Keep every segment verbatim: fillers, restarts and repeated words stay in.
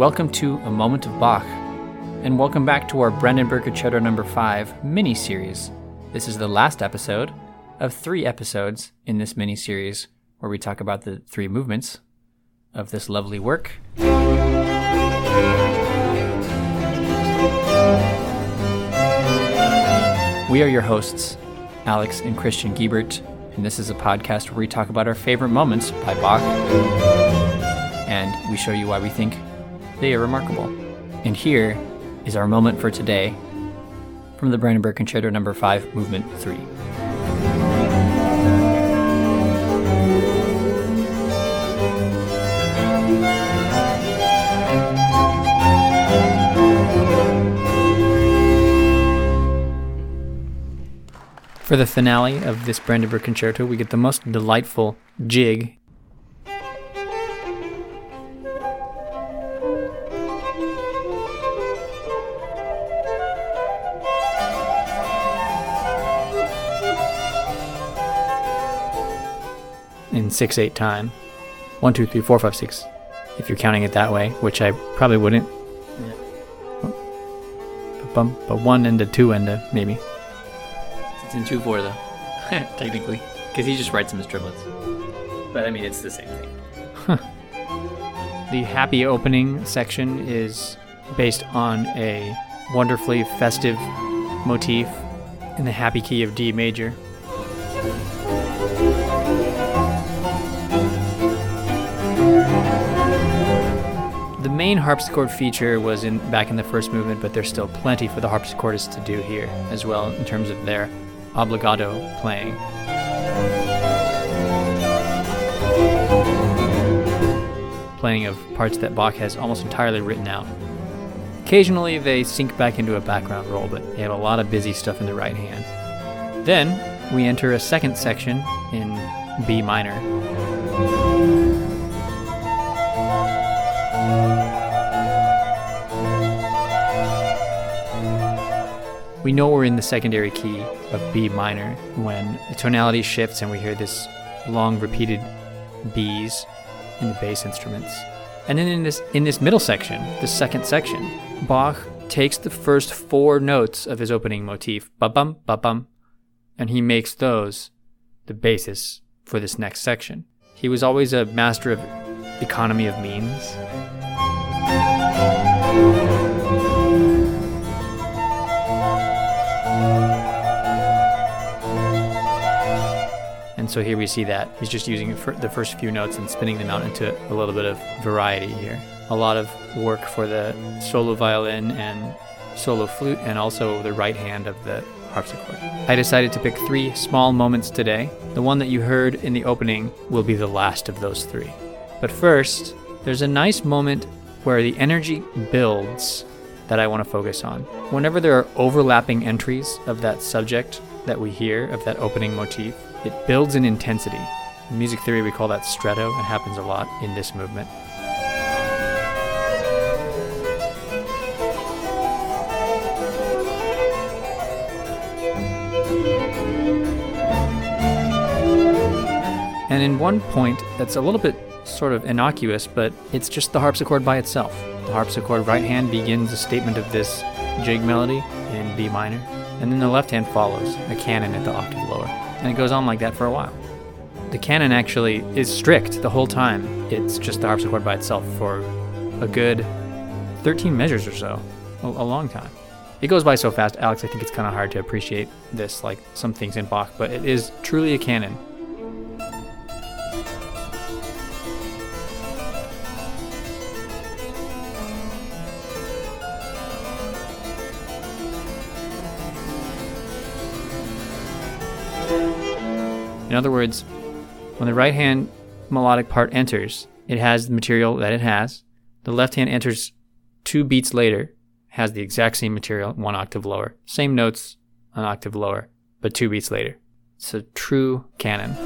Welcome to A Moment of Bach, and welcome back to our Brandenburg Concerto number five mini-series. This is the last episode of three episodes in this mini-series where we talk about the three movements of this lovely work. We are your hosts, Alex and Christian Giebert, and this is a podcast where we talk about our favorite moments by Bach, and we show you why we think they are remarkable. And here is our moment for today from the Brandenburg Concerto number five, movement three. For the finale of this Brandenburg Concerto, we get the most delightful jig. In six eight time. one, two, three, four, five, six. If you're counting it that way, which I probably wouldn't. Yeah. But, but one and a two and a maybe. It's in two four though, technically, because he just writes them as triplets. But I mean, it's the same thing. Huh. The happy opening section is based on a wonderfully festive motif in the happy key of D major. The main harpsichord feature was in back in the first movement, but there's still plenty for the harpsichordists to do here as well in terms of their obbligato playing. Playing of parts that Bach has almost entirely written out. Occasionally they sink back into a background role, but they have a lot of busy stuff in the right hand. Then we enter a second section in B minor. We know we're in the secondary key of B minor when the tonality shifts and we hear this long repeated B's in the bass instruments. And then in this in this middle section, this second section, Bach takes the first four notes of his opening motif, ba-bum, ba-bum, and he makes those the basis for this next section. He was always a master of economy of means. So here we see that. He's just using the first few notes and spinning them out into a little bit of variety here. A lot of work for the solo violin and solo flute and also the right hand of the harpsichord. I decided to pick three small moments today. The one that you heard in the opening will be the last of those three. But first, there's a nice moment where the energy builds that I want to focus on. Whenever there are overlapping entries of that subject that we hear, of that opening motif, it builds in intensity. In music theory, we call that stretto. It happens a lot in this movement. And in one point, that's a little bit sort of innocuous, but it's just the harpsichord by itself. The harpsichord right hand begins a statement of this jig melody in B minor, and then the left hand follows, a canon at the octave lower. And it goes on like that for a while. The canon actually is strict the whole time. It's just the harpsichord by itself for a good thirteen measures or so, a, a long time. It goes by so fast, Alex, I think it's kind of hard to appreciate this, like some things in Bach, but it is truly a canon. In other words, when the right hand melodic part enters, it has the material that it has. The left hand enters two beats later, has the exact same material, one octave lower. Same notes, an octave lower, but two beats later. It's a true canon.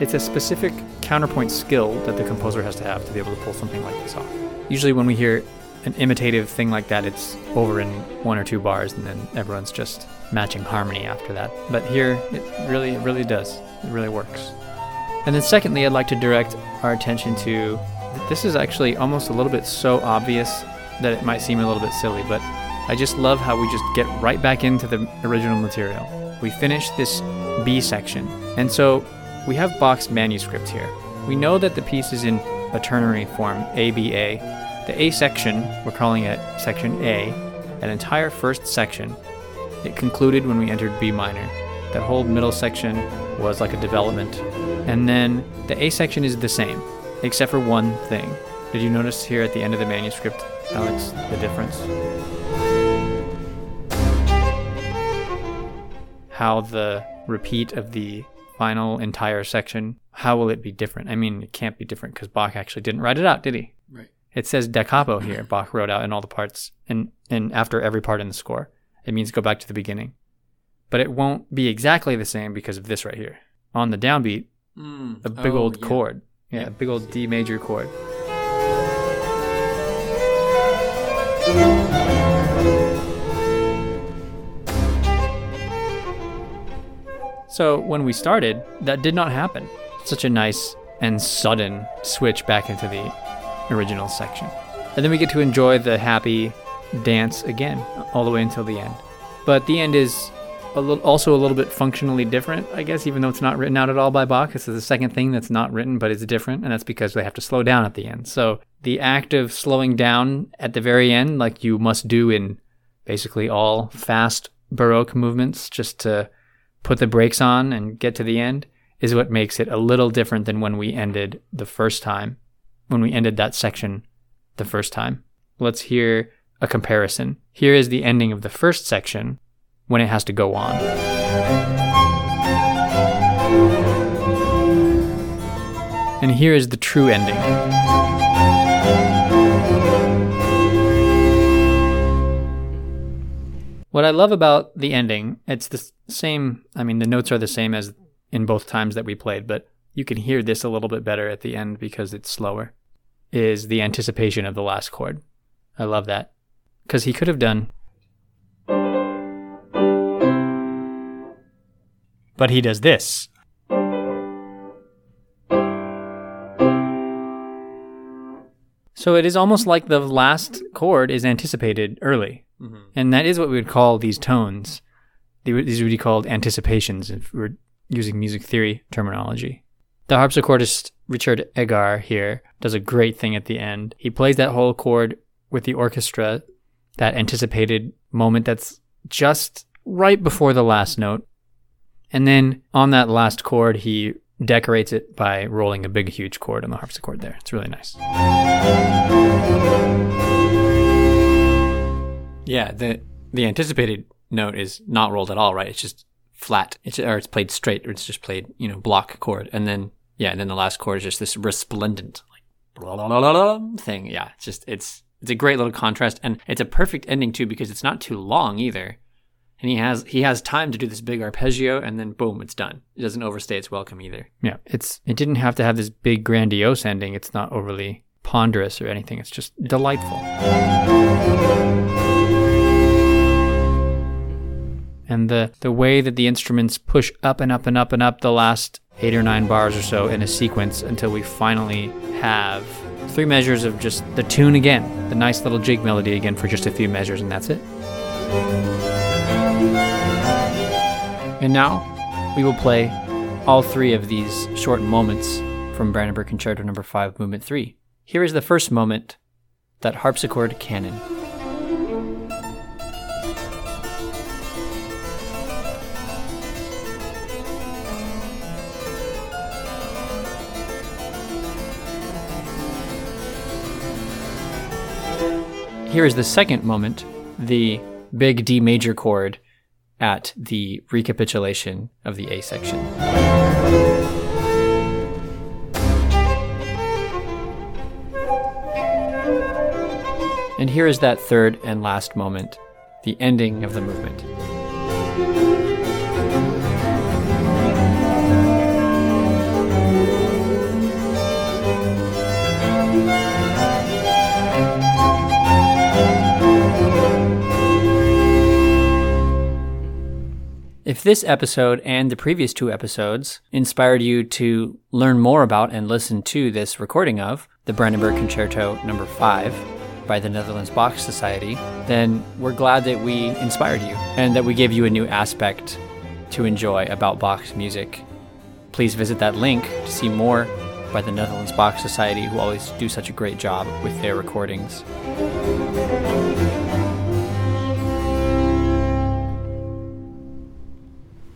It's a specific counterpoint skill that the composer has to have to be able to pull something like this off. Usually when we hear an imitative thing like that, it's over in one or two bars, and then everyone's just matching harmony after that. But here, it really, it really does. It really works. And then secondly, I'd like to direct our attention to, this is actually almost a little bit so obvious that it might seem a little bit silly, but I just love how we just get right back into the original material. We finish this B section. And so we have Bach's manuscript here. We know that the piece is in a ternary form, A B A. The A section, we're calling it section A, an entire first section. It concluded when we entered B minor. That whole middle section was like a development. And then the A section is the same, except for one thing. Did you notice here at the end of the manuscript, Alex, the difference? How the repeat of the final entire section, how will it be different? I mean, it can't be different because Bach actually didn't write it out, did he? Right. It says da capo here. Bach wrote out in all the parts and, and after every part in the score. It means go back to the beginning. But it won't be exactly the same because of this right here. On the downbeat, mm. a big oh, old yeah. chord. Yeah, yeah, a big old D major chord. So when we started, that did not happen. Such a nice and sudden switch back into the original section. And then we get to enjoy the happy dance again, all the way until the end. But the end is a little, also a little bit functionally different, I guess, even though it's not written out at all by Bach. This is the second thing that's not written, but it's different, and that's because they have to slow down at the end. So the act of slowing down at the very end, like you must do in basically all fast Baroque movements, just to put the brakes on and get to the end, is what makes it a little different than when we ended the first time, when we ended that section the first time. Let's hear a comparison. Here is the ending of the first section when it has to go on. And here is the true ending. What I love about the ending, it's the same, I mean, the notes are the same as in both times that we played, but you can hear this a little bit better at the end because it's slower, is the anticipation of the last chord. I love that. Because he could have done, but he does this. So it is almost like the last chord is anticipated early. Mm-hmm. And that is what we would call these tones. These would be called anticipations if we're using music theory terminology. The harpsichordist Richard Egar here does a great thing at the end. He plays that whole chord with the orchestra, that anticipated moment that's just right before the last note. And then on that last chord, he decorates it by rolling a big, huge chord on the harpsichord there. It's really nice. Yeah, the the anticipated note is not rolled at all, right? It's just flat. It's or it's played straight, or it's just played, you know, block chord. And then yeah, and then the last chord is just this resplendent like blah, blah, blah, blah, thing. Yeah, it's just it's it's a great little contrast, and it's a perfect ending too because it's not too long either. And he has he has time to do this big arpeggio, and then boom, it's done. It doesn't overstay its welcome either. Yeah, it's it didn't have to have this big grandiose ending. It's not overly ponderous or anything. It's just delightful. And the, the way that the instruments push up and up and up and up the last eight or nine bars or so in a sequence until we finally have three measures of just the tune again, the nice little jig melody again for just a few measures, and that's it. And now we will play all three of these short moments from Brandenburg Concerto number five, movement three. Here is the first moment, that harpsichord canon. Here is the second moment, the big D major chord at the recapitulation of the A section. And here is that third and last moment, the ending of the movement. this episode and the previous two episodes inspired you to learn more about and listen to this recording of the Brandenburg Concerto number five by the Netherlands Bach Society, then we're glad that we inspired you and that we gave you a new aspect to enjoy about Bach's music. Please visit that link to see more by the Netherlands Bach Society, who always do such a great job with their recordings.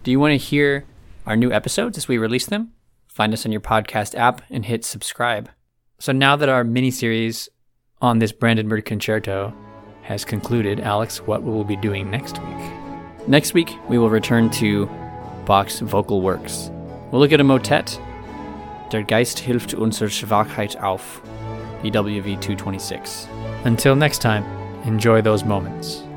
Do you want to hear our new episodes as we release them? Find us on your podcast app and hit subscribe. So now that our mini-series on this Brandenburg Concerto has concluded, Alex, what will we be doing next week? Next week, we will return to Bach's vocal works. We'll look at a motet, Der Geist Hilft unser schwachheit auf, E W V two twenty-six. Until next time, enjoy those moments.